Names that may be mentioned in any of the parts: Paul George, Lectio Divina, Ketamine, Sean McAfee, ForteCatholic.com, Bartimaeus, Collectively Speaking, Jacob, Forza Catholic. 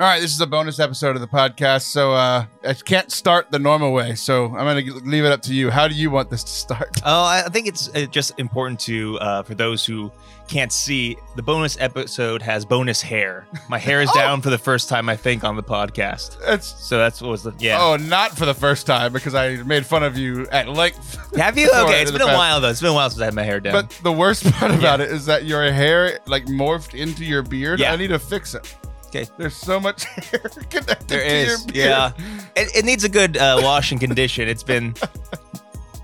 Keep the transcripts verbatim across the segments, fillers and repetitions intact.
All right, this is a bonus episode of the podcast, so uh, I can't start the normal way, so I'm going to leave it up to you. How do you want this to start? Oh, I think it's just important to, uh, for those who can't see, the bonus episode has bonus hair. My hair is oh. down for the first time, I think, on the podcast. That's, so that's what was the, yeah. Oh, not for the first time, because I made fun of you at length. Have you? Okay, it's been a past. while, though. It's been a while since I had my hair down. But the worst part about yeah. it is that your hair, like, morphed into your beard. Yeah. I need to fix it. Okay. There's so much hair connected there to is, your beard. Yeah. It, it needs a good uh, wash and condition. It's been...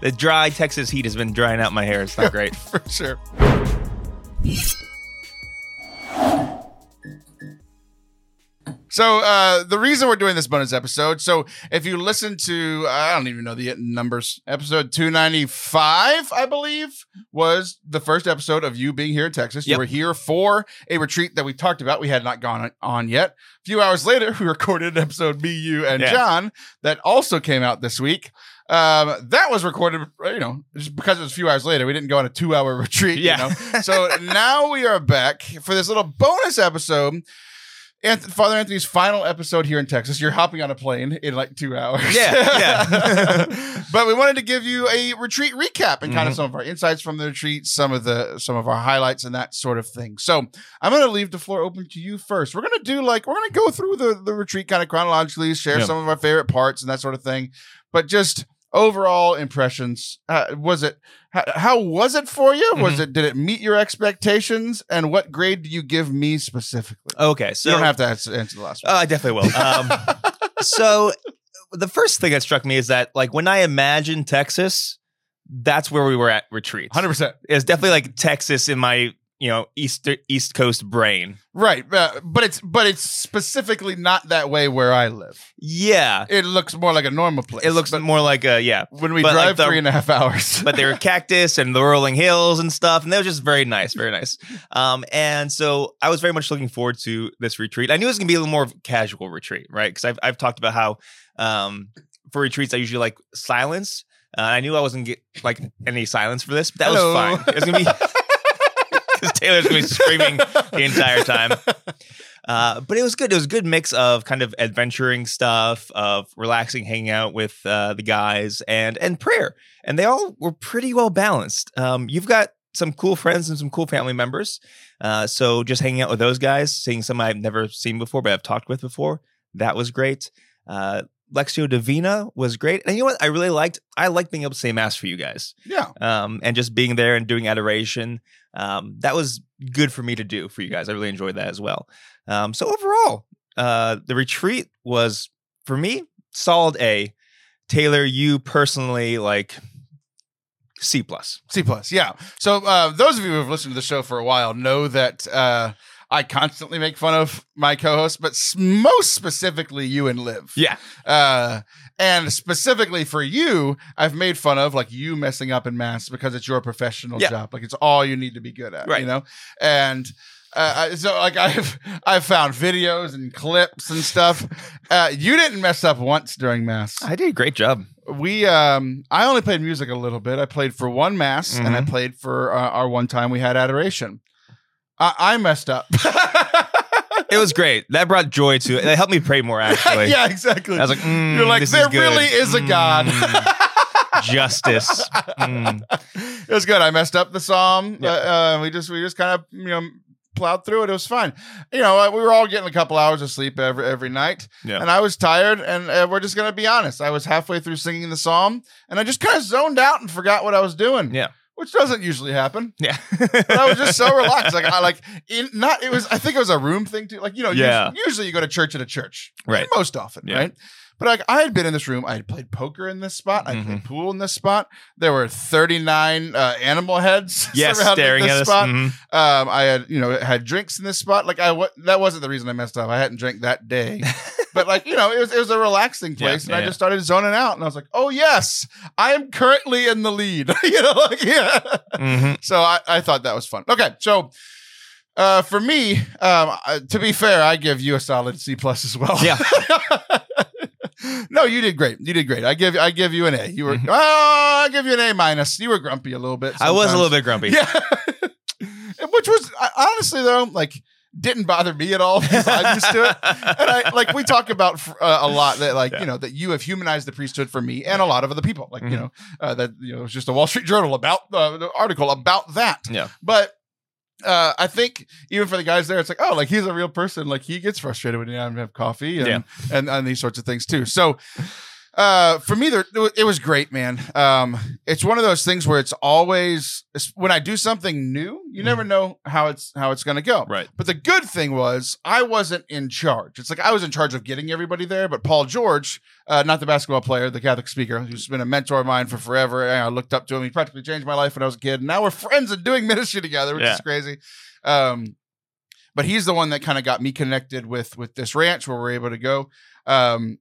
The dry Texas heat has been drying out my hair. It's not great. For sure. So uh, the reason we're doing this bonus episode, so if you listen to, I don't even know the numbers, episode two ninety-five, I believe, was the first episode of you being here in Texas. Yep. You were here for a retreat that we talked about. We had not gone on yet. A few hours later, we recorded an episode, me, you, and yeah. John, that also came out this week. Um, that was recorded, you know, just because it was a few hours later. We didn't go on a two-hour retreat, yeah. you know. So now we are back for this little bonus episode. Anth- Father Anthony's final episode here in Texas. You're hopping on a plane in like two hours. Yeah, yeah. But we wanted to give you a retreat recap and kind mm-hmm. of some of our insights from the retreat, some of the some of our highlights and that sort of thing. So I'm going to leave the floor open to you first. We're going to do like, we're going to go through the, the retreat kind of chronologically, share yeah. some of our favorite parts and that sort of thing. But just overall impressions, uh, was it, how, how was it for you? Mm-hmm. Was it, did it meet your expectations? And what grade do you give me specifically? Okay. So you don't have to answer, answer the last one. Uh, I definitely will. Um, so the first thing that struck me is that like when I imagine Texas, that's where we were at retreat. one hundred percent. It's definitely like Texas in my, you know, East, East Coast brain. Right. Uh, but it's but it's specifically not that way where I live. Yeah. It looks more like a normal place. It looks more like a, yeah. When we but drive like the, three and a half hours. But there were cactus and the rolling hills and stuff. And they were just very nice, very nice. Um, and so I was very much looking forward to this retreat. I knew it was going to be a little more of a casual retreat, right? Because I've, I've talked about how um, for retreats, I usually like silence. Uh, I knew I wasn't get like any silence for this, but that Hello. was fine. It was going to be... Taylor's going to be screaming the entire time. Uh, but it was good. It was a good mix of kind of adventuring stuff, of relaxing, hanging out with uh, the guys, and and prayer. And they all were pretty well balanced. Um, you've got some cool friends and some cool family members. Uh, so just hanging out with those guys, seeing some I've never seen before, but I've talked with before. That was great. Uh, Lectio Divina was great. And you know what I really liked? I liked being able to say mass for you guys. Yeah. Um, and just being there and doing adoration. Um, that was good for me to do for you guys. I really enjoyed that as well. Um, so overall, uh, the retreat was, for me, solid A. Taylor, you personally, like... C plus. C plus, yeah. So uh, those of you who have listened to the show for a while know that... Uh, I constantly make fun of my co-hosts, but most specifically you and Liv. Yeah. Uh, and specifically for you, I've made fun of like you messing up in mass because it's your professional yeah. job. Like it's all you need to be good at, right. you know? And uh, I, so like I've, I've found videos and clips and stuff. Uh, you didn't mess up once during mass. I did a great job. We, um, I only played music a little bit. I played for one mass mm-hmm. and I played for uh, our one time we had adoration. I messed up. It was great. That brought joy to it. It helped me pray more, actually. Yeah, exactly. I was like, mm, you're like, this there is really is a God. Mm, justice. Mm. It was good. I messed up the psalm. Yeah. Uh, we just we just kind of you know plowed through it. It was fun. You know, we were all getting a couple hours of sleep every every night, yeah. and I was tired. And uh, we're just gonna be honest. I was halfway through singing the psalm, and I just kind of zoned out and forgot what I was doing. Yeah. Which doesn't usually happen. Yeah. But I was just so relaxed. Like I like in not it was I think it was a room thing too. Like, you know, yeah. usually, usually you go to church at a church. Right. Most often, yeah. right? But like I had been in this room, I had played poker in this spot, I mm-hmm. played pool in this spot. There were thirty-nine uh, animal heads yes, staring this at us. Spot. Mm-hmm. Um, I had, you know, had drinks in this spot. Like I w- that wasn't the reason I messed up. I hadn't drank that day. But like, you know, it was it was a relaxing place, yeah, and yeah, I just started zoning out, and I was like, "Oh yes, I am currently in the lead." You know, like yeah. Mm-hmm. So I, I thought that was fun. Okay, so uh, for me, um, I, to be fair, I give you a solid C plus as well. Yeah. No, you did great. You did great. I give I give you an A. You were mm-hmm. oh, I give you an A minus. You were grumpy a little bit sometimes. I was a little bit grumpy. Yeah. Which was honestly though, like. didn't bother me at all because I'm used to it. And I like we talk about uh, a lot that like yeah. you know that you have humanized the priesthood for me and a lot of other people. Like mm-hmm. you know uh, that you know it was just a Wall Street Journal about uh, the article about that. Yeah, but. Uh, I think even for the guys there, it's like, oh, like he's a real person. Like he gets frustrated when he doesn't have coffee and, yeah. and, and these sorts of things too. So uh, for me, there, it was great, man. Um, it's one of those things where it's always it's, when I do something new, you mm. never know how it's how it's going to go. Right. But the good thing was I wasn't in charge. It's like I was in charge of getting everybody there. But Paul George, uh, not the basketball player, the Catholic speaker, who's been a mentor of mine for forever. And I looked up to him. He practically changed my life when I was a kid. And now we're friends and doing ministry together, which yeah. is crazy. Um, but he's the one that kind of got me connected with with this ranch where we're able to go. Um,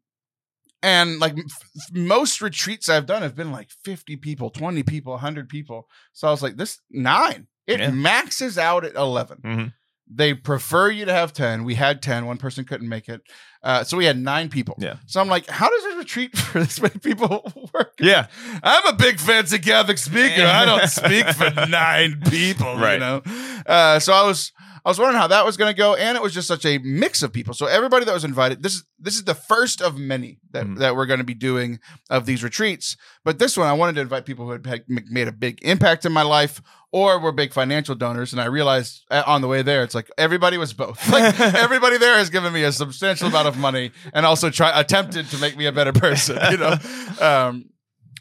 And like f- most retreats I've done have been like fifty people, twenty people, one hundred people. So I was like, this nine, it yeah. maxes out at eleven. Mm-hmm. They prefer you to have ten. We had ten. One person couldn't make it. Uh, so we had nine people. Yeah. So I'm like, how does a retreat for this many people work? Yeah. I'm a big fancy Catholic speaker. Yeah. I don't speak for nine people, right. you know? Uh, so I was... I was wondering how that was going to go, and it was just such a mix of people. So everybody that was invited, this is this is the first of many that, mm-hmm. that we're going to be doing of these retreats. But this one, I wanted to invite people who had made a big impact in my life or were big financial donors. And I realized on the way there, it's like everybody was both. Like everybody there has given me a substantial amount of money and also try, attempted to make me a better person, you know? Um,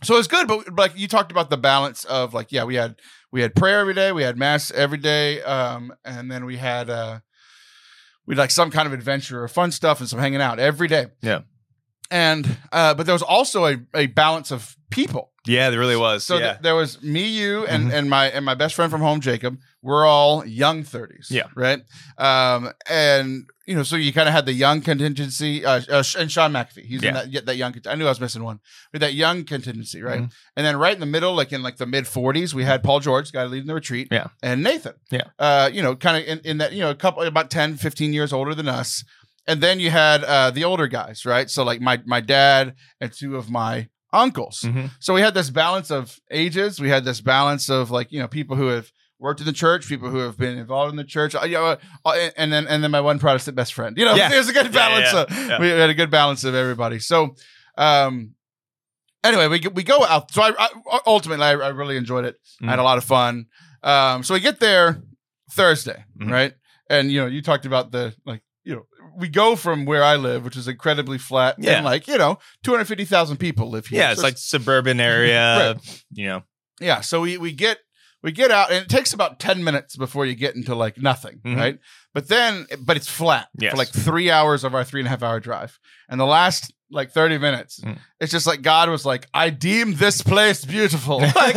so it was good, but like you talked about the balance of like, yeah, we had... We had prayer every day. We had mass every day, um, and then we had uh, we like some kind of adventure or fun stuff and some hanging out every day. Yeah, and uh, but there was also a, a balance of people. Yeah, there really was. So yeah. th- there was me, you, and mm-hmm. and my and my best friend from home, Jacob. We're all young thirties. Yeah, right. Um, and you know, so you kind of had the young contingency, uh, uh, and Sean McAfee. He's yeah. in that that young. I knew I was missing one. But that young contingency, right? Mm-hmm. And then right in the middle, like in like the mid forties, we had Paul George, guy leading the retreat, yeah, and Nathan, yeah, uh, you know, kind of in, in that you know a couple about ten, fifteen years older than us. And then you had uh, the older guys, right? So like my my dad and two of my uncles. Mm-hmm. So we had this balance of ages. We had this balance of like you know people who have worked in the church, people who have been involved in the church, you know, and then and then my one Protestant best friend. You know, yeah. there's a good balance. Yeah, yeah, yeah. Of, we had a good balance of everybody. So, um, anyway, we we go out. So I, I ultimately I, I really enjoyed it. Mm-hmm. I had a lot of fun. Um, so we get there Thursday, mm-hmm. right? And you know, you talked about the like you know we go from where I live, which is incredibly flat, yeah. and like you know, two hundred fifty thousand people live here. Yeah, it's so like it's, suburban area. Right. You know, yeah. So we we get. We get out, and it takes about ten minutes before you get into, like, nothing, mm-hmm. right? But then, but it's flat yes. for, like, three hours of our three-and-a-half-hour drive. And the last, like, thirty minutes, mm. it's just like God was like, I deem this place beautiful. Like,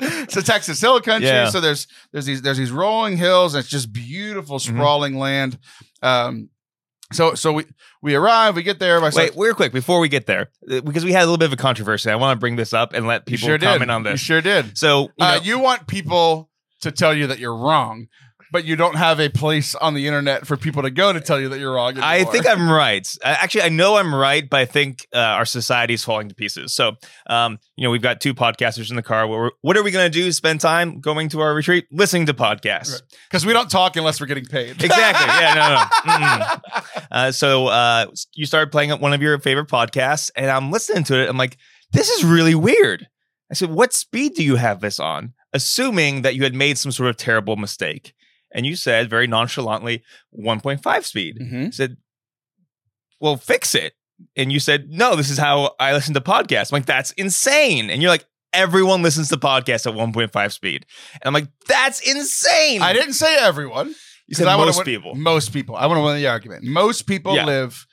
it's a Texas Hill Country, yeah. so there's there's these there's these rolling hills, and it's just beautiful, sprawling mm-hmm. land. Um So so we, we arrive, we get there. By Wait, we're quick before we get there, because we had a little bit of a controversy. I want to bring this up and let people sure comment did. on this. You sure did. So you, uh, know, you want people to tell you that you're wrong, but you don't have a place on the internet for people to go to tell you that you're wrong anymore. I think I'm right. Actually, I know I'm right, but I think uh, our society is falling to pieces. So, um, you know, we've got two podcasters in the car. Where we're, what are we going to do? Spend time going to our retreat, listening to podcasts. Because right. we don't talk unless we're getting paid. Exactly. Yeah, no, no. Uh, so uh, you started playing up one of your favorite podcasts, and I'm listening to it. I'm like, this is really weird. I said, what speed do you have this on? Assuming that you had made some sort of terrible mistake. And you said very nonchalantly, one point five speed. Mm-hmm. I said, well, fix it. And you said, no, this is how I listen to podcasts. I'm like, that's insane. And you're like, everyone listens to podcasts at one point five speed. And I'm like, that's insane. I didn't say everyone. You said most win- people. Most people. I want to win the argument. Most people yeah. live...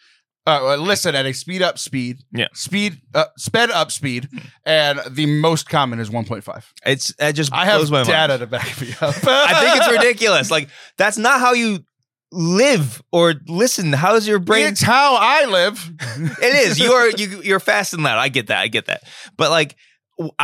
Uh, listen at a speed up speed, yeah. speed uh, sped up speed, and the most common is one point five. It's it just I have my data mind. to back me up. I think it's ridiculous. Like that's not how you live or listen. How is your brain? It's how I live. It is. You are you you're fast and loud. I get that. I get that. But like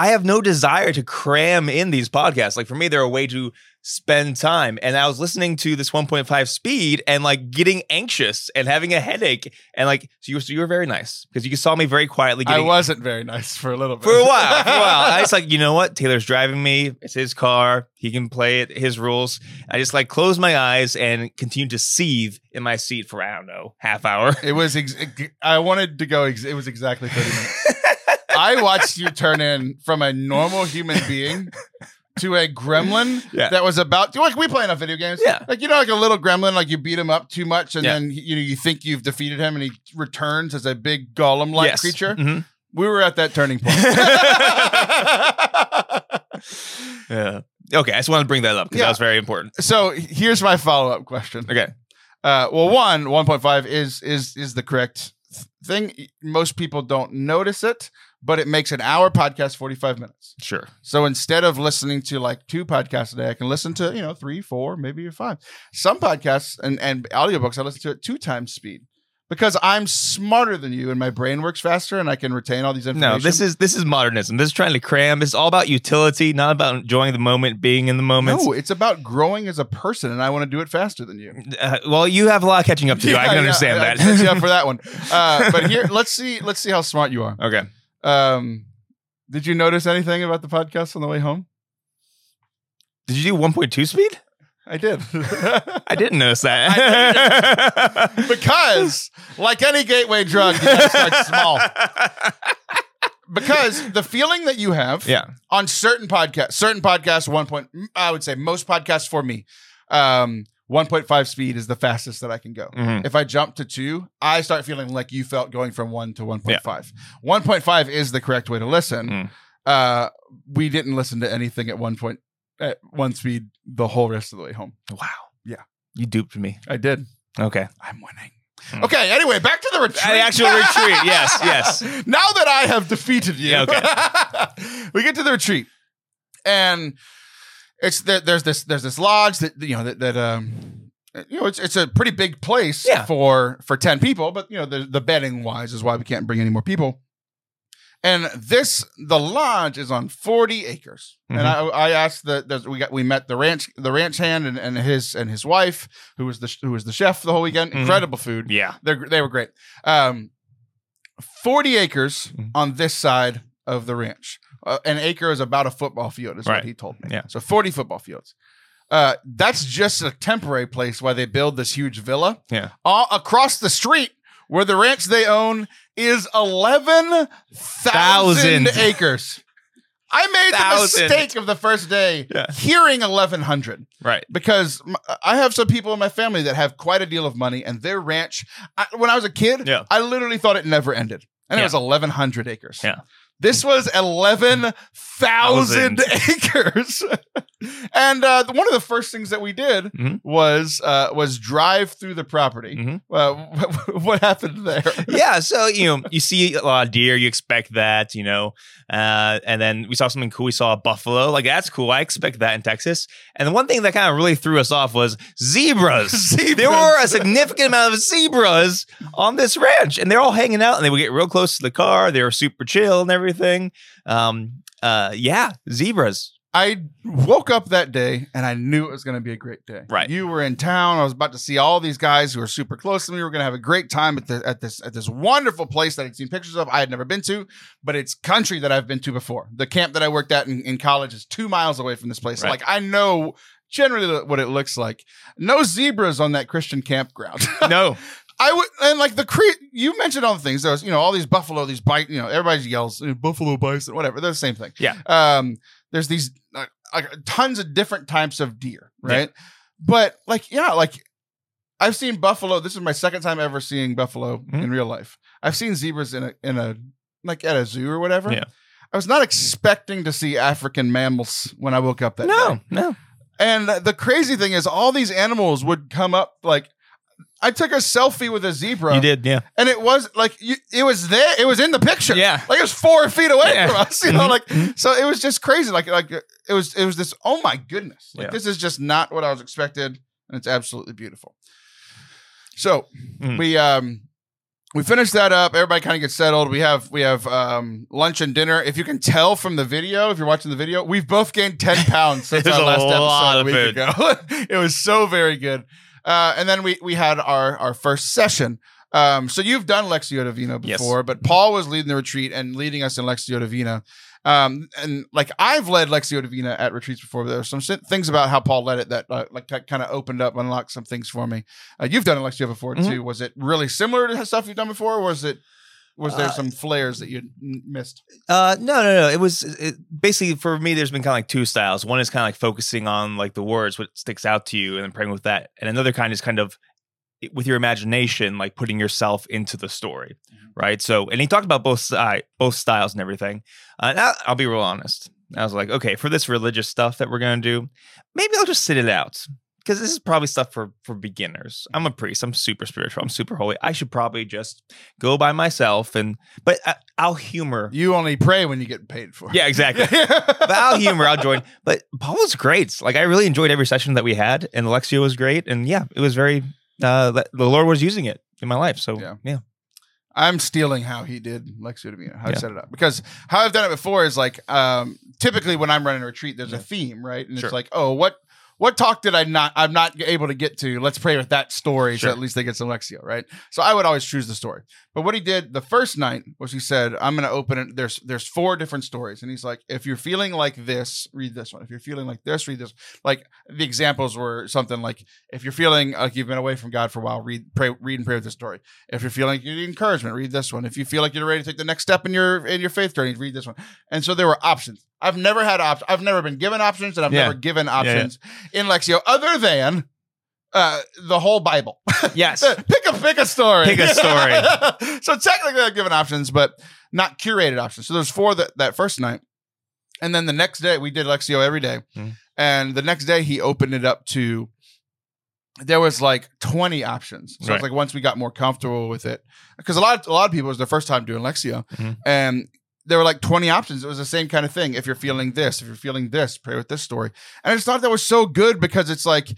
I have no desire to cram in these podcasts. Like for me, they're a way to spend time. And I was listening to this one point five speed and like getting anxious and having a headache. And like, so you were, so you were very nice because you saw me very quietly. Getting, I wasn't very nice for a little bit. For a while. For a while. I was like, you know what? Taylor's driving me. It's his car. He can play it, his rules. I just like closed my eyes and continued to seethe in my seat for, I don't know, half hour. It was, ex- I wanted to go, ex- it was exactly thirty minutes. I watched you turn in from a normal human being to a gremlin yeah. that was about to, like, we play enough video games. Yeah. Like, you know, like a little gremlin, like you beat him up too much and yeah. then, you know, you think you've defeated him and he returns as a big golem-like yes. creature. Mm-hmm. We were at that turning point. yeah. Okay. I just wanted to bring that up because yeah. that was very important. So here's my follow-up question. Okay. Uh, well, one, one point five is, is, is the correct thing. Most people don't notice it, but it makes an hour podcast forty-five minutes. Sure. So instead of listening to like two podcasts a day, I can listen to, you know, three, four, maybe five. Some podcasts and, and audiobooks, I listen to at two times speed because I'm smarter than you and my brain works faster and I can retain all these information. No, this is this is modernism. This is trying to cram. It's all about utility, not about enjoying the moment, being in the moment. No, it's about growing as a person and I want to do it faster than you. Uh, well, you have a lot of catching up to do. Yeah, I can yeah, understand yeah, that. Yeah, for that one. Uh, but here, let's see, let's see how smart you are. Okay. Um, did you notice anything about the podcast on the way home? Did you do one point two speed? I did. I didn't notice that. I didn't. Because, like any gateway drug, you gotta start small. Because the feeling that you have yeah. on certain podcasts, certain podcasts, one point, I would say most podcasts for me, um, one point five speed is the fastest that I can go. Mm-hmm. If I jump to two, I start feeling like you felt going from one to one point five. Yeah. one point five is the correct way to listen. Mm. Uh, we didn't listen to anything at one point. At one speed the whole rest of the way home. Wow. Yeah. You duped me. I did. Okay. I'm winning. Mm. Okay. Anyway, back to the retreat. The actual retreat. Yes. Yes. Now that I have defeated you, yeah, okay. we get to the retreat, and it's there, there's this there's this lodge that you know that that um you know it's it's a pretty big place yeah. for for ten people, but you know the the bedding wise is why we can't bring any more people. And this, the lodge is on forty acres. Mm-hmm. And I, I asked the we got we met the ranch the ranch hand and, and his and his wife who was the who was the chef the whole weekend. Mm-hmm. Incredible food. Yeah, they they were great. Um, forty acres mm-hmm. on this side of the ranch. Uh, an acre is about a football field, is right. what he told me. Yeah. So forty football fields. Uh, that's just a temporary place where they build this huge villa. Yeah, all across the street. Where the ranch they own is eleven thousand acres. I made Thousand. the mistake of the first day yeah. hearing eleven hundred. Right. Because I have some people in my family that have quite a deal of money, and their ranch, I, when I was a kid, yeah. I literally thought it never ended. And yeah. it was eleven hundred acres. Yeah. This was eleven thousand acres. And uh, one of the first things that we did mm-hmm. was uh, was drive through the property. Mm-hmm. Uh, what happened there? Yeah, so you know, you see a lot of deer, you expect that, you know. Uh, and then we saw something cool. We saw a buffalo. Like, that's cool. I expect that in Texas. And the one thing that kind of really threw us off was zebras. zebras. There were a significant amount of zebras on this ranch, and they're all hanging out, and they would get real close to the car. They were super chill and everything. Everything. Um, uh, yeah, zebras. I woke up that day and I knew it was going to be a great day. Right. You were in town. I was about to see all these guys who are super close to me. We were going to have a great time at, the, at this at this wonderful place that I'd seen pictures of. I had never been to, but it's country that I've been to before. The camp that I worked at in, in college is two miles away from this place. Right. So, like, I know generally what it looks like. No zebras on that Christian campground. No. I would, and like the cre- you mentioned all the things. There was, you know, all these buffalo, these bite, you know, everybody yells buffalo bison, whatever. They're the same thing. Yeah. Um, there's these uh, uh, tons of different types of deer, right? Yeah. But like, yeah, like I've seen buffalo. This is my second time ever seeing buffalo mm-hmm. in real life. I've seen zebras in a, in a, like at a zoo or whatever. Yeah. I was not expecting to see African mammals when I woke up that no, day. No, no. And the crazy thing is, all these animals would come up like, I took a selfie with a zebra. You did, yeah. And it was like you, it was there. It was in the picture. Yeah, like it was four feet away yeah. from us. You know, like so it was just crazy. Like like it was it was this. Oh my goodness! Like yeah. this is just not what I was expected, and it's absolutely beautiful. So mm. we um we finish that up. Everybody kind of gets settled. We have we have um, lunch and dinner. If you can tell from the video, if you're watching the video, we've both gained ten pounds since our last episode a week food. ago. It was so very good. Uh, and then we we had our, our first session. Um, so you've done Lectio Divina before, yes. but Paul was leading the retreat and leading us in Lectio Divina. Um, and like I've led Lectio Divina at retreats before, but there are some things about how Paul led it that uh, like kind of opened up, unlocked some things for me. Uh, you've done Lectio before mm-hmm. too. Was it really similar to stuff you've done before? Or was it, was there uh, some flares that you missed? Uh, no, no, no. It was it, basically for me, there's been kind of like two styles. One is kind of like focusing on like the words, what sticks out to you and then praying with that. And another kind is kind of with your imagination, like putting yourself into the story, right? So, and he talked about both uh, both styles and everything. Uh, and I, I'll be real honest. I was like, okay, for this religious stuff that we're going to do, maybe I'll just sit it out because this is probably stuff for, for beginners. I'm a priest. I'm super spiritual. I'm super holy. I should probably just go by myself. And But I, I'll humor. You only pray when you get paid for it. Yeah, exactly. But I'll humor. I'll join. But Paul was great. Like, I really enjoyed every session that we had, and Lectio was great. And yeah, it was very... Uh, the Lord was using it in my life, so yeah. yeah. I'm stealing how he did Lectio Divina, how yeah. he set it up, because how I've done it before is like um, typically when I'm running a retreat, there's yeah. a theme, right? And sure. it's like, oh, what what talk did I not? I'm not able to get to. Let's pray with that story, sure. so at least they get some Lectio, right? So I would always choose the story. But what he did the first night was he said, "I'm going to open it. There's there's four different stories," and he's like, "If you're feeling like this, read this one. If you're feeling like this, read this." Like, the examples were something like, "If you're feeling like you've been away from God for a while, read pray read and pray with this story. If you're feeling like you need encouragement, read this one. If you feel like you're ready to take the next step in your in your faith journey, read this one." And so there were options. I've never had options. I've never been given options, and I've yeah. never given options yeah, yeah. in Lectio other than uh, the whole Bible. Yes. pick a pick a story. Pick a story. So technically I've given options, but not curated options. So there's four that, that first night. And then the next day, we did Lectio every day. Mm. And the next day he opened it up to, there was like twenty options. So right. it's like once we got more comfortable with it, because a lot of, a lot of people, it was their first time doing Lectio. Mm-hmm. And there were like twenty options. It was the same kind of thing. If you're feeling this, if you're feeling this, pray with this story. And I just thought that was so good, because it's like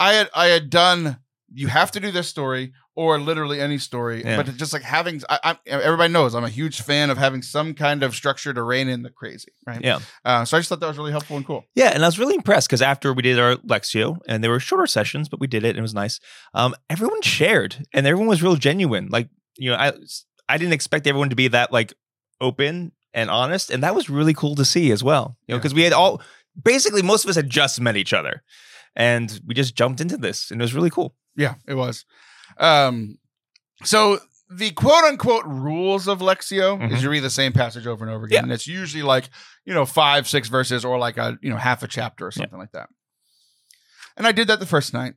I had I had done, you have to do this story or literally any story. Yeah. But just like having, I, I, everybody knows I'm a huge fan of having some kind of structure to rein in the crazy, right? Yeah. Uh, so I just thought that was really helpful and cool. Yeah, and I was really impressed, because after we did our Lectio, and they were shorter sessions, but we did it and it was nice. Um, everyone shared, and everyone was real genuine. Like, you know, I I didn't expect everyone to be that like open and honest, and that was really cool to see as well, you know, because yeah. we had all basically most of us had just met each other, and we just jumped into this, and it was really cool. Yeah, it was. Um, so the quote unquote rules of Lectio mm-hmm. is you read the same passage over and over again, yeah. and it's usually like, you know, five, six verses, or like a, you know, half a chapter or something yeah. like that. And I did that the first night,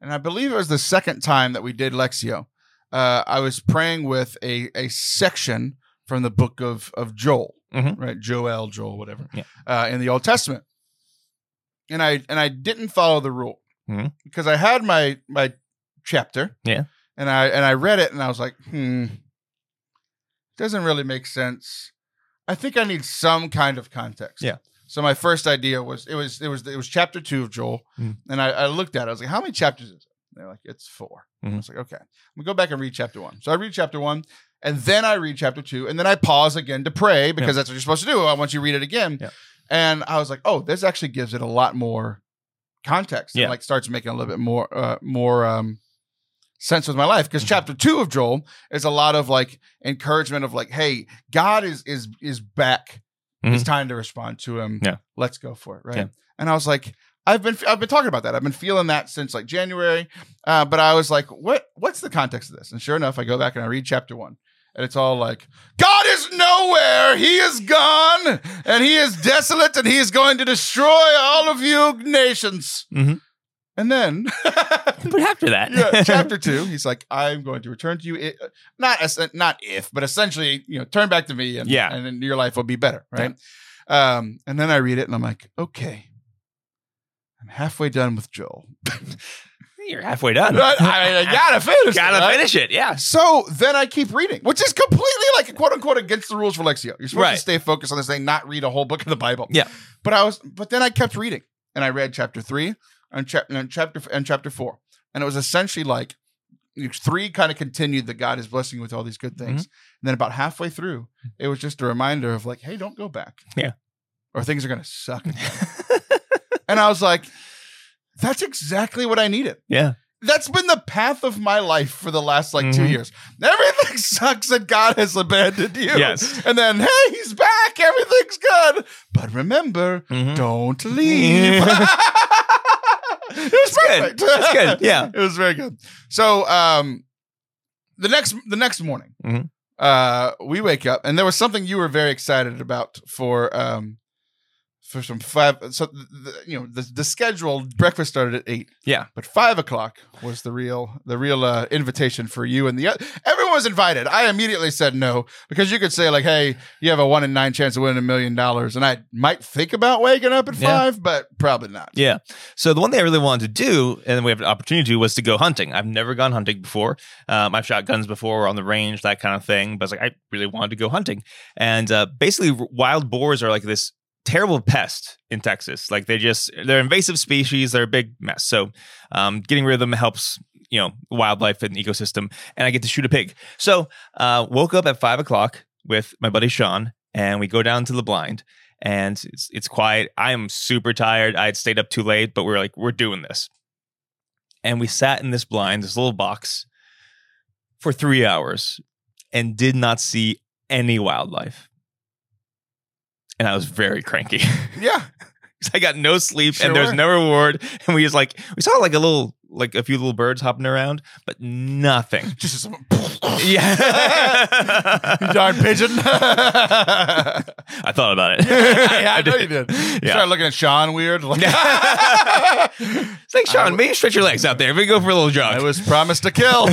and I believe it was the second time that we did Lectio. Uh, I was praying with a a section from the book of, of Joel, mm-hmm. right? Joel, Joel, whatever, yeah. uh, in the Old Testament. And I and I didn't follow the rule mm-hmm. because I had my my chapter, yeah. and I and I read it, and I was like, hmm, doesn't really make sense. I think I need some kind of context. Yeah. So my first idea was it was it was it was chapter two of Joel, mm-hmm. and I, I looked at it. I was like, how many chapters is it? And they're like, it's four. Mm-hmm. I was like, okay, I'm gonna go back and read chapter one. So I read chapter one. And then I read chapter two, and then I pause again to pray, because yeah. that's what you're supposed to do. I want you to read it again. Yeah. And I was like, oh, this actually gives it a lot more context. Yeah. And like starts making a little bit more uh, more um, sense with my life. Because mm-hmm. chapter two of Joel is a lot of like encouragement of like, hey, God is is is back. Mm-hmm. It's time to respond to him. Yeah. Let's go for it. Right. Yeah. And I was like, I've been I've been talking about that. I've been feeling that since like January. Uh, but I was like, what what's the context of this? And sure enough, I go back and I read chapter one. And it's all like, God is nowhere. He is gone, and he is desolate, and he is going to destroy all of you nations. Mm-hmm. And then, but after that, yeah, chapter two, he's like, "I'm going to return to you. It, not as, not if, but essentially, you know, turn back to me, and yeah. and then your life will be better, right?" Yeah. Um, and then I read it, and I'm like, "Okay, I'm halfway done with Joel." You're halfway done. I, I, I gotta finish gotta it. Gotta finish it, yeah. So then I keep reading, which is completely like quote unquote against the rules for Lectio. You're supposed right. to stay focused on this thing, not read a whole book of the Bible. Yeah. But I was, but then I kept reading, and I read chapter three and, cha- and chapter and chapter four, and it was essentially like three kind of continued that God is blessing you with all these good things. Mm-hmm. And then about halfway through, it was just a reminder of like, hey, don't go back. Yeah. Or things are going to suck again. And I was like, that's exactly what I needed. Yeah. That's been the path of my life for the last like mm-hmm. two years. Everything sucks and God has abandoned you. Yes. And then, hey, he's back. Everything's good. But remember, mm-hmm. don't leave. It was perfect. Good. It's good. Yeah. It was very good. So um, the next the next morning, mm-hmm. uh, we wake up, and there was something you were very excited about for um, for some five. So the, you know the the schedule breakfast started at eight. Yeah, but five o'clock was the real the real uh, invitation for you and the other. Everyone was invited. I immediately said no because you could say like, hey, you have a one in nine chance of winning a million dollars, and I might think about waking up at five, yeah. but probably not. Yeah. So the one thing I really wanted to do, and we have an opportunity to, was to go hunting. I've never gone hunting before. Um, I've shot guns before on the range, that kind of thing. But I was like, I really wanted to go hunting, and uh, basically, wild boars are like this terrible pest in Texas. Like they just, they're invasive species. They're a big mess. So um, getting rid of them helps, you know, wildlife and ecosystem. And I get to shoot a pig. So uh, woke up at five o'clock with my buddy Sean, and we go down to the blind, and it's, it's quiet. I am super tired. I had stayed up too late, but we were like, we're doing this. And we sat in this blind, this little box, for three hours and did not see any wildlife. And I was very cranky. Yeah. I got no sleep, sure, and there's no reward. And we just like, we saw like a little, like a few little birds hopping around, but nothing. Just some. Yeah. You darn pigeon. I thought about it. Yeah, yeah I, I know did. You did. You yeah. started looking at Sean weird. Like, it's like, Sean, w- maybe stretch your legs out there. Maybe go for a little jog. I was promised to kill.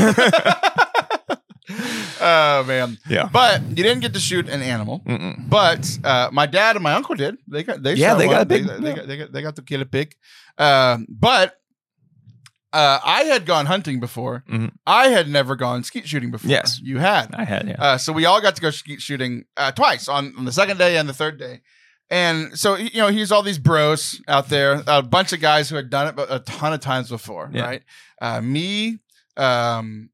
Oh man, yeah. But you didn't get to shoot an animal. Mm-mm. But uh, my dad and my uncle did. They got they yeah they got, they, they, they got they got they got to kill a pig. Um, but uh, I had gone hunting before. Mm-hmm. I had never gone skeet shooting before. Yes, you had. I had. Yeah. Uh, so we all got to go skeet shooting uh, twice on, on the second day and the third day. And so, you know, here's all these bros out there, a bunch of guys who had done it a ton of times before. Yeah. Right? Uh, me. Um,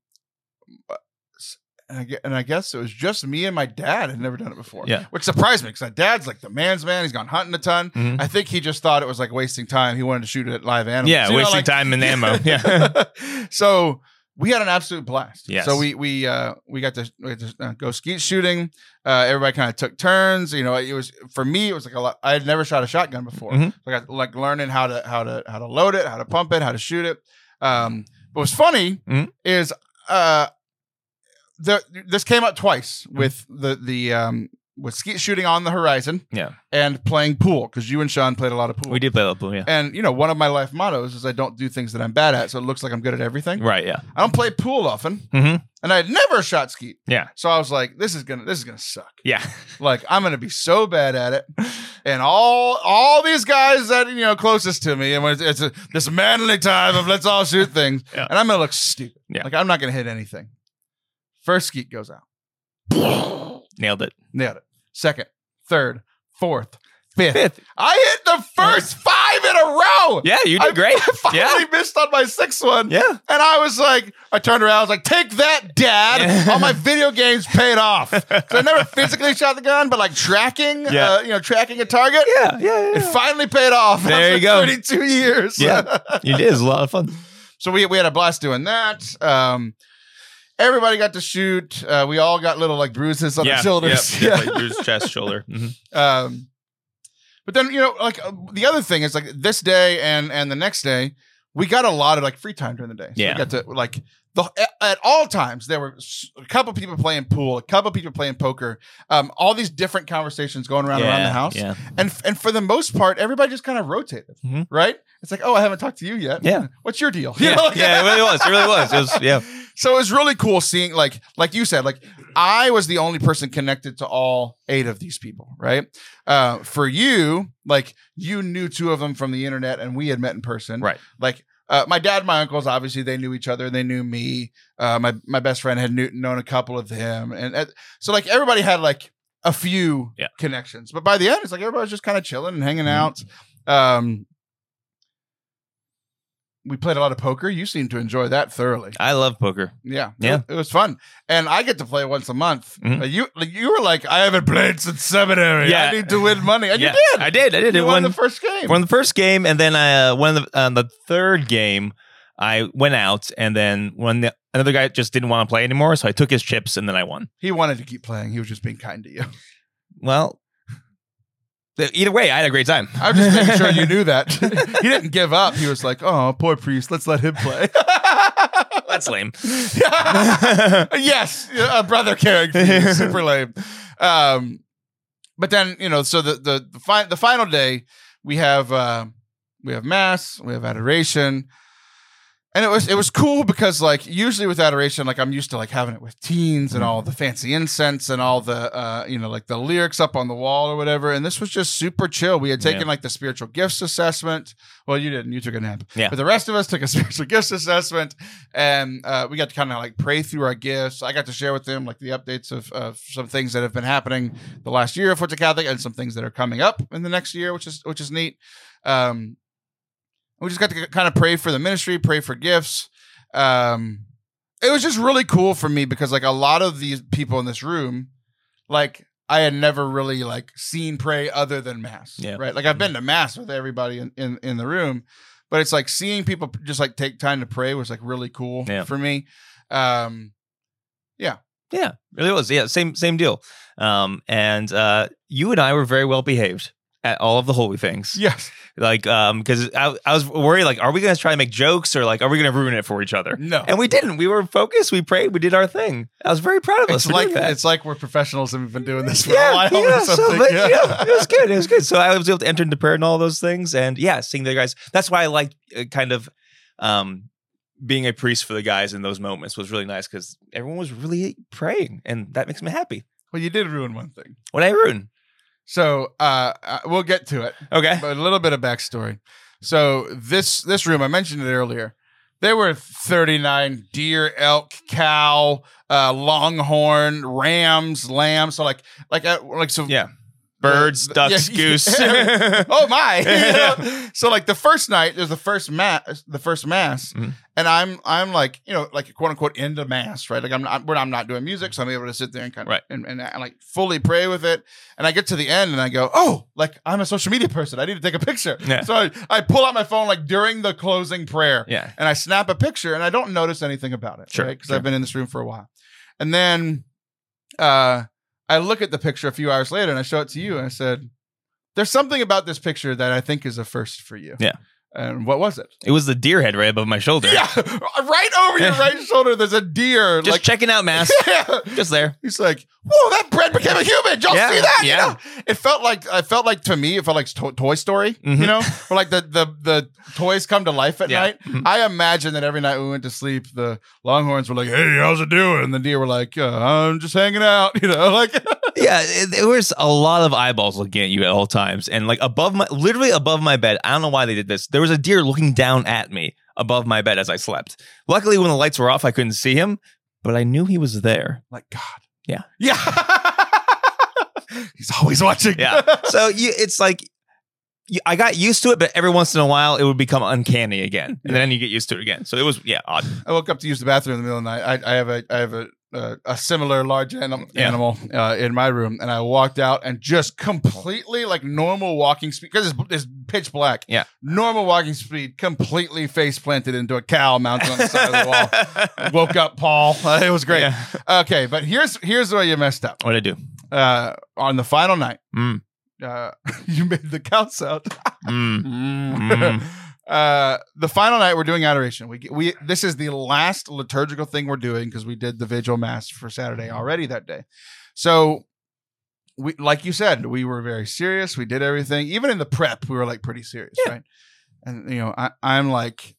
And I guess it was just me and my dad had never done it before, yeah. which surprised me because my dad's like the man's man. He's gone hunting a ton. Mm-hmm. I think he just thought it was like wasting time. He wanted to shoot at live animals. Yeah, you wasting know, like, time and ammo. Yeah. So we had an absolute blast. Yes. So we we uh, we got to, we got to uh, go skeet shooting. Uh, everybody kind of took turns. You know, it was for me. It was like a lot. I had never shot a shotgun before. Mm-hmm. So I got like learning how to how to how to load it, how to pump it, how to shoot it. Um, but what's funny mm-hmm. is. Uh, The, this came up twice with the the um, with skeet shooting on the horizon, yeah, and playing pool because you and Sean played a lot of pool. We did play a lot of pool, yeah. And you know, one of my life mottos is I don't do things that I'm bad at, so it looks like I'm good at everything, right? Yeah. I don't play pool often, mm-hmm. and I had never shot skeet, yeah. So I was like, this is gonna this is gonna suck, yeah. Like I'm gonna be so bad at it, and all all these guys that you know closest to me, and it's, it's a, this manly time of let's all shoot things, yeah. and I'm gonna look stupid, yeah. Like I'm not gonna hit anything. First skeet goes out. Nailed it. Nailed it. Second, third, fourth, fifth. fifth. I hit the first five in a row. Yeah, you did I, great. I finally yeah. missed on my sixth one. Yeah. And I was like, I turned around. I was like, take that, Dad. All my video games paid off. So I never physically shot the gun, but like tracking, yeah. uh, you know, tracking a target. Yeah, yeah, yeah. It finally paid off. There you go. thirty-two years. Yeah, you did. It was a lot of fun. So we, we had a blast doing that. Um, Everybody got to shoot. Uh, we all got little like bruises on yeah, the shoulders. Yep, yeah, like bruised chest, shoulder. Mm-hmm. Um, but then, you know, like uh, the other thing is like this day and and the next day, we got a lot of like free time during the day. So yeah. We got to like the, at all times, there were a couple people playing pool, a couple people playing poker, um, all these different conversations going around yeah, around the house. Yeah. And and for the most part, everybody just kind of rotated, mm-hmm. right? It's like, oh, I haven't talked to you yet. Yeah. What's your deal? Yeah, you know? yeah it really was. It really was. It was yeah. So it was really cool seeing, like, like you said, like I was the only person connected to all eight of these people, right? Uh, for you, like you knew two of them from the internet, and we had met in person, right? Like uh, my dad, and my uncles, obviously they knew each other, they knew me. Uh, my my best friend had knew, known a couple of them, and uh, so like everybody had like a few yeah. connections, but by the end, it's like everybody was just kind of chilling and hanging mm-hmm. out. Um, we played a lot of poker. You seem to enjoy that thoroughly. I love poker. Yeah. Yeah. It, it was fun. And I get to play once a month. Mm-hmm. Uh, you you were like, I haven't played since seminary. Yeah. I need to win money. And yeah, you did. I did. I did. You it won, won the first game. Won the first game. And then I uh, won the, uh, the third game. I went out, and then when the, another guy just didn't want to play anymore, so I took his chips, and then I won. He wanted to keep playing. He was just being kind to you. Well, either way, I had a great time. I'm just making sure you knew that. He didn't give up. He was like, oh, poor priest, let's let him play. That's lame. Yes, a brother caring for you. Super lame. Um, but then, you know, so the, the, the, fi- the final day, we have uh, we have Mass, we have Adoration. And it was it was cool because, like, usually with Adoration, like, I'm used to, like, having it with teens and all the fancy incense and all the, uh, you know, like, the lyrics up on the wall or whatever. And this was just super chill. We had taken, yeah. like, the spiritual gifts assessment. Well, you didn't. You took a nap. Yeah. But the rest of us took a spiritual gifts assessment. And uh, we got to kind of, like, pray through our gifts. I got to share with them, like, the updates of, of some things that have been happening the last year of Forza Catholic and some things that are coming up in the next year, which is which is neat. Um We just got to kind of pray for the ministry, pray for gifts. Um, it was just really cool for me because, like, a lot of these people in this room, like, I had never really, like, seen pray other than Mass, yeah. right? Like, I've been to Mass with everybody in, in, in the room, but it's, like, seeing people just, like, take time to pray was, like, really cool yeah. for me. Um, yeah. Yeah, really was. Yeah, same same deal. Um, and uh, you and I were very well behaved at all of the holy things. Yes. Like, um, because I, I was worried, like, are we going to try to make jokes or, like, are we going to ruin it for each other? No. And we didn't. We were focused. We prayed. We did our thing. I was very proud of us. It's like, it's like we're professionals and we've been doing this for yeah, a while. Yeah, or something. So, yeah. yeah, it was good. It was good. So I was able to enter into prayer and all those things. And yeah, seeing the guys. That's why I like uh, kind of um, being a priest for the guys in those moments was really nice because everyone was really praying and that makes me happy. Well, you did ruin one thing. What did I ruin? So uh, we'll get to it. Okay. But a little bit of backstory. So this this room, I mentioned it earlier. There were thirty-nine deer, elk, cow, uh, longhorn, rams, lambs. So like like uh, like so yeah. Birds, the, ducks, yeah, goose. Yeah. Oh my! You know? So like the first night, there's the first mass, the first mass, mm-hmm. and I'm I'm like you know like quote unquote into Mass, right? Like I'm not, I'm not doing music, so I'm able to sit there and kind of right. and, and, and like fully pray with it. And I get to the end, and I go, oh, like I'm a social media person. I need to take a picture. Yeah. So I, I pull out my phone like during the closing prayer, yeah. and I snap a picture, and I don't notice anything about it, sure, right? Because sure. I've been in this room for a while, and then, uh. I look at the picture a few hours later and I show it to you. And I said, there's something about this picture that I think is a first for you. Yeah. And what was it? It was the deer head right above my shoulder. Yeah. Right over your right shoulder. There's a deer. Just like, checking out Mass. Yeah. Just there. He's like, whoa, that bread became a human. Y'all yeah. see that? Yeah. You know? It felt like, I felt like to me, it felt like to- Toy Story, mm-hmm. you know, where like the, the, the toys come to life at yeah. night. Mm-hmm. I imagine that every night we went to sleep, the longhorns were like, hey, how's it doing? And the deer were like, uh, I'm just hanging out, you know, like. Yeah. There was a lot of eyeballs looking at you at all times. And like above my, literally above my bed. I don't know why they did this. There was a deer looking down at me above my bed as I slept. Luckily, when the lights were off, I couldn't see him, but I knew he was there. Like, God. Yeah. Yeah. He's always watching. Yeah. So you, it's like, you, I got used to it, but every once in a while, it would become uncanny again. And yeah. then you get used to it again. So it was, yeah, odd. I woke up to use the bathroom in the middle of the night. I, I have a, I have a, Uh, a similar large anim- yeah. animal uh, in my room, and I walked out and just completely like normal walking speed because it's, it's pitch black. Yeah, normal walking speed, completely face planted into a cow mounted on the side of the wall. I woke up, Paul. Uh, it was great. Yeah. Okay, but here's here's where you messed up. What did I do uh, on the final night? Mm. Uh, you made the cow sound. mm. Mm. Uh, the final night we're doing Adoration. We we this is the last liturgical thing we're doing because we did the Vigil Mass for Saturday already that day. So we, like you said, we were very serious. We did everything. Even in the prep, we were like pretty serious, yeah. right? And you know, I, I'm like,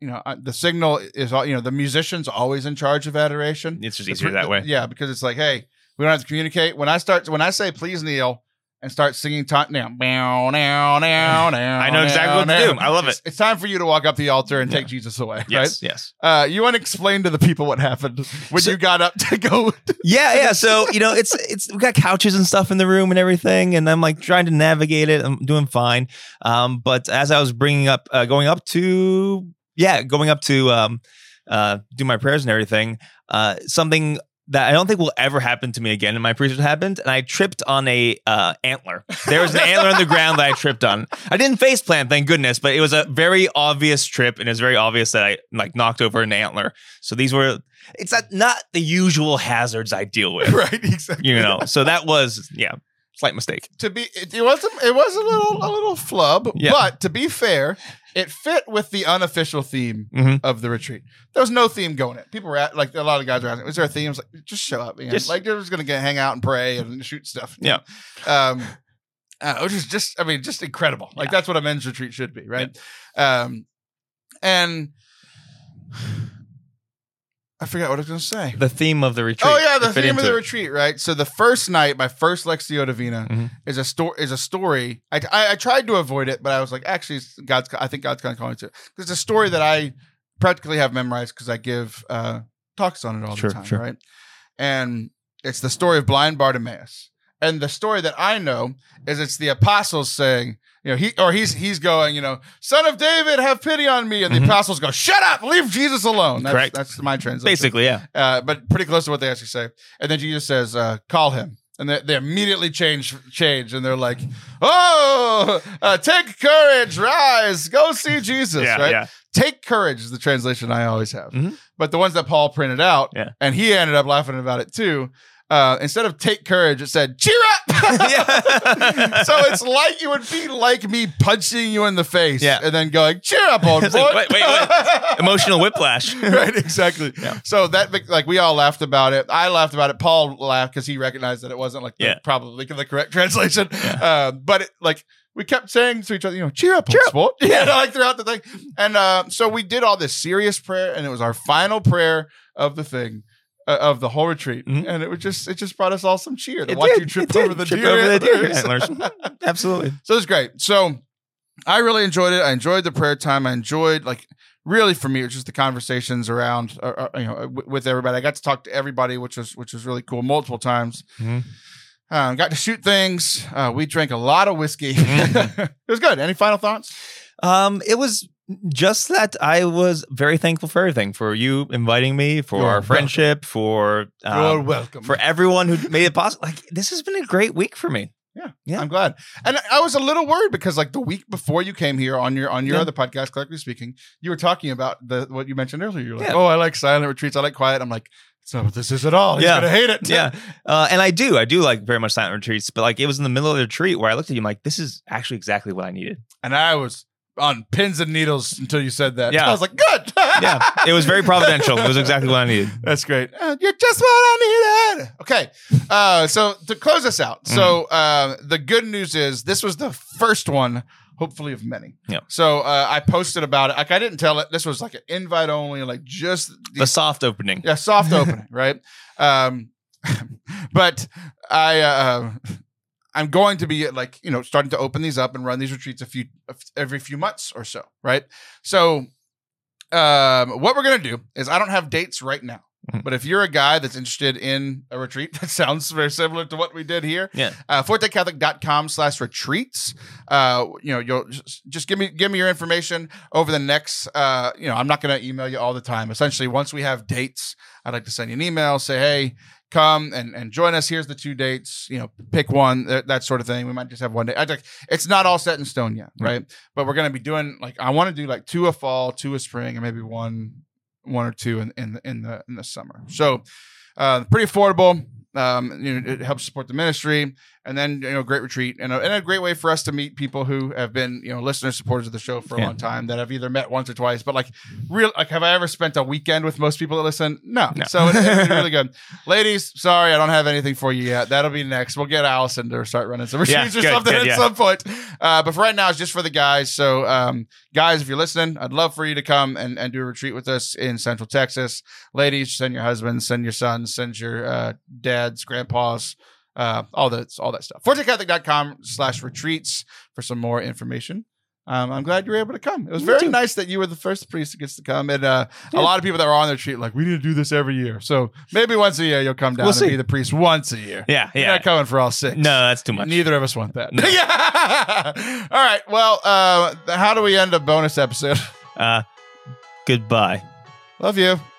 you know, I, the signal is all. You know, the musician's always in charge of Adoration. It's just easier the, that way. The, yeah, because it's like, hey, we don't have to communicate. When I start, when I say, please kneel. And start singing time now. Now, now, now, now. I know exactly what to do. I love it. It's, it's time for you to walk up the altar and yeah. take Jesus away. Yes, right? Yes. Uh, you want to explain to the people what happened when so, you got up to go? yeah, yeah. So you know, it's it's we got couches and stuff in the room and everything, and I'm like trying to navigate it. I'm doing fine, um, but as I was bringing up, uh, going up to yeah, going up to um, uh, do my prayers and everything, uh, something that I don't think will ever happen to me again in my priesthood happened, and I tripped on a uh, antler. There was an antler on the ground that I tripped on. I didn't face plant, thank goodness, but it was a very obvious trip, and it's very obvious that I like knocked over an antler. So these were, it's not, not the usual hazards I deal with. Right, exactly. You know, so that was, yeah, slight mistake. To be, it, it was a, it was a little a little flub, yeah. But to be fair, it fit with the unofficial theme mm-hmm. of the retreat. There was no theme going in. People were at, like, a lot of guys were asking, is there a theme? Like, just show up, man. Just, like, they're just going to hang out and pray and shoot stuff. Yeah. Um, uh, which is just, I mean, just incredible. Like, yeah. That's what a men's retreat should be, right? Yeah. Um, and I forgot what I was going to say. The theme of the retreat. Oh, yeah, the theme of the it. retreat, right? So the first night, my first Lectio Divina mm-hmm. is a story. Is a story. I, I, I tried to avoid it, but I was like, actually, God's. I think God's kind of calling to it. It's a story that I practically have memorized because I give uh, talks on it all sure, the time, sure. right? And it's the story of blind Bartimaeus. And the story that I know is it's the apostles saying, you know, he or he's he's going, you know, Son of David, have pity on me. And the mm-hmm. apostles go, shut up, leave Jesus alone. That's, Correct. That's my translation. Basically, yeah. Uh, but pretty close to what they actually say. And then Jesus says, uh, call him. And they, they immediately change, change, and they're like, oh, uh, take courage, rise, go see Jesus, yeah, right? Yeah. Take courage is the translation I always have. Mm-hmm. But the ones that Paul printed out, yeah. and he ended up laughing about it too, Uh, instead of take courage, it said, cheer up. So it's like you would be like me punching you in the face yeah. and then going, cheer up, old boy. Like, wait, wait, wait. Emotional whiplash. Right, exactly. Yeah. So that, like, we all laughed about it. I laughed about it. Paul laughed because he recognized that it wasn't like the, yeah. probably the correct translation. Yeah. Uh, but it, like, we kept saying to each other, you know, cheer up, cheer up. Sport. Yeah, like throughout the thing. And uh, so we did all this serious prayer, and it was our final prayer of the thing. Uh, of the whole retreat, mm-hmm. and it was just it just brought us all some cheer to it watch did. you trip over the, trip deer, over the deer antlers. Absolutely. So it was great. So I really enjoyed it. I enjoyed the prayer time. I enjoyed, like, really for me, it was just the conversations around, uh, you know, w- with everybody. I got to talk to everybody, which was which was really cool, multiple times. Mm-hmm. Um, got to shoot things. Uh, we drank a lot of whiskey. Mm-hmm. It was good. Any final thoughts? Um, it was. Just that I was very thankful for everything, for you inviting me, for You're our friendship, welcome. for um, You're welcome. for everyone who made it possible. Like, this has been a great week for me. Yeah, yeah, I'm glad. And I was a little worried because, like, the week before you came here on your on your yeah. other podcast, Collectively Speaking, you were talking about the what you mentioned earlier. You're like, yeah. oh, I like silent retreats. I like quiet. I'm like, it's not what this is at all. He's yeah. gonna hate it. Yeah, uh, and I do. I do like very much silent retreats. But, like, it was in the middle of the retreat where I looked at you. I'm like, this is actually exactly what I needed. And I was. On pins and needles until you said that. Yeah. I was like, good. Yeah. It was very providential. It was exactly what I needed. That's great. Uh, you're just what I needed. Okay. Uh, so to close us out. Mm-hmm. So uh, the good news is this was the first one, hopefully of many. Yeah. So uh, I posted about it. Like, I didn't tell it. This was like an invite only, like just the, the soft opening. Yeah. Soft opening. Right. Um, but I, uh, I'm going to be, like, you know, starting to open these up and run these retreats a few every few months or so, right? So um, what we're going to do is I don't have dates right now, mm-hmm. but if you're a guy that's interested in a retreat, that sounds very similar to what we did here. Yeah. Uh, ForteCatholic.com slash retreats. Uh, you know, you'll just, just give me, give me your information over the next, uh, you know, I'm not going to email you all the time. Essentially, once we have dates, I'd like to send you an email, say, hey, come and, and join us. Here's the two dates, you know, pick one, that, that sort of thing. We might just have one day. I, like, it's not all set in stone yet. Right. right. But we're going to be doing, like, I want to do like two a fall, two a spring, and maybe one, one or two in, in, in the, in the summer. So, uh, pretty affordable. Um, you know, it helps support the ministry, and then, you know, great retreat and a, and a great way for us to meet people who have been, you know, listeners, supporters of the show for a yeah. long time that I've either met once or twice, but, like, real, like, have I ever spent a weekend with most people that listen? No. no. So it, it's really good. Ladies, sorry, I don't have anything for you yet. That'll be next. We'll get Allison to start running some retreats yeah, or good, something good, at yeah. some point. Uh, but for right now, it's just for the guys. So, um, guys, if you're listening, I'd love for you to come and, and do a retreat with us in Central Texas. Ladies, send your husbands, send your sons, send your, uh, dad, grandpas, uh, all that, all that stuff. ForteCatholic.com slash retreats for some more information. Um, I'm glad you were able to come. It was very nice that you were the first priest that gets to come. And uh, yeah. a lot of people that were on the retreat, like, we need to do this every year. So maybe once a year you'll come down we'll and see. be the priest once a year. Yeah, yeah. You're not coming for all six. No, that's too much. Neither of us want that. No. yeah. All right. Well, uh, how do we end a bonus episode? Uh, Goodbye. Love you.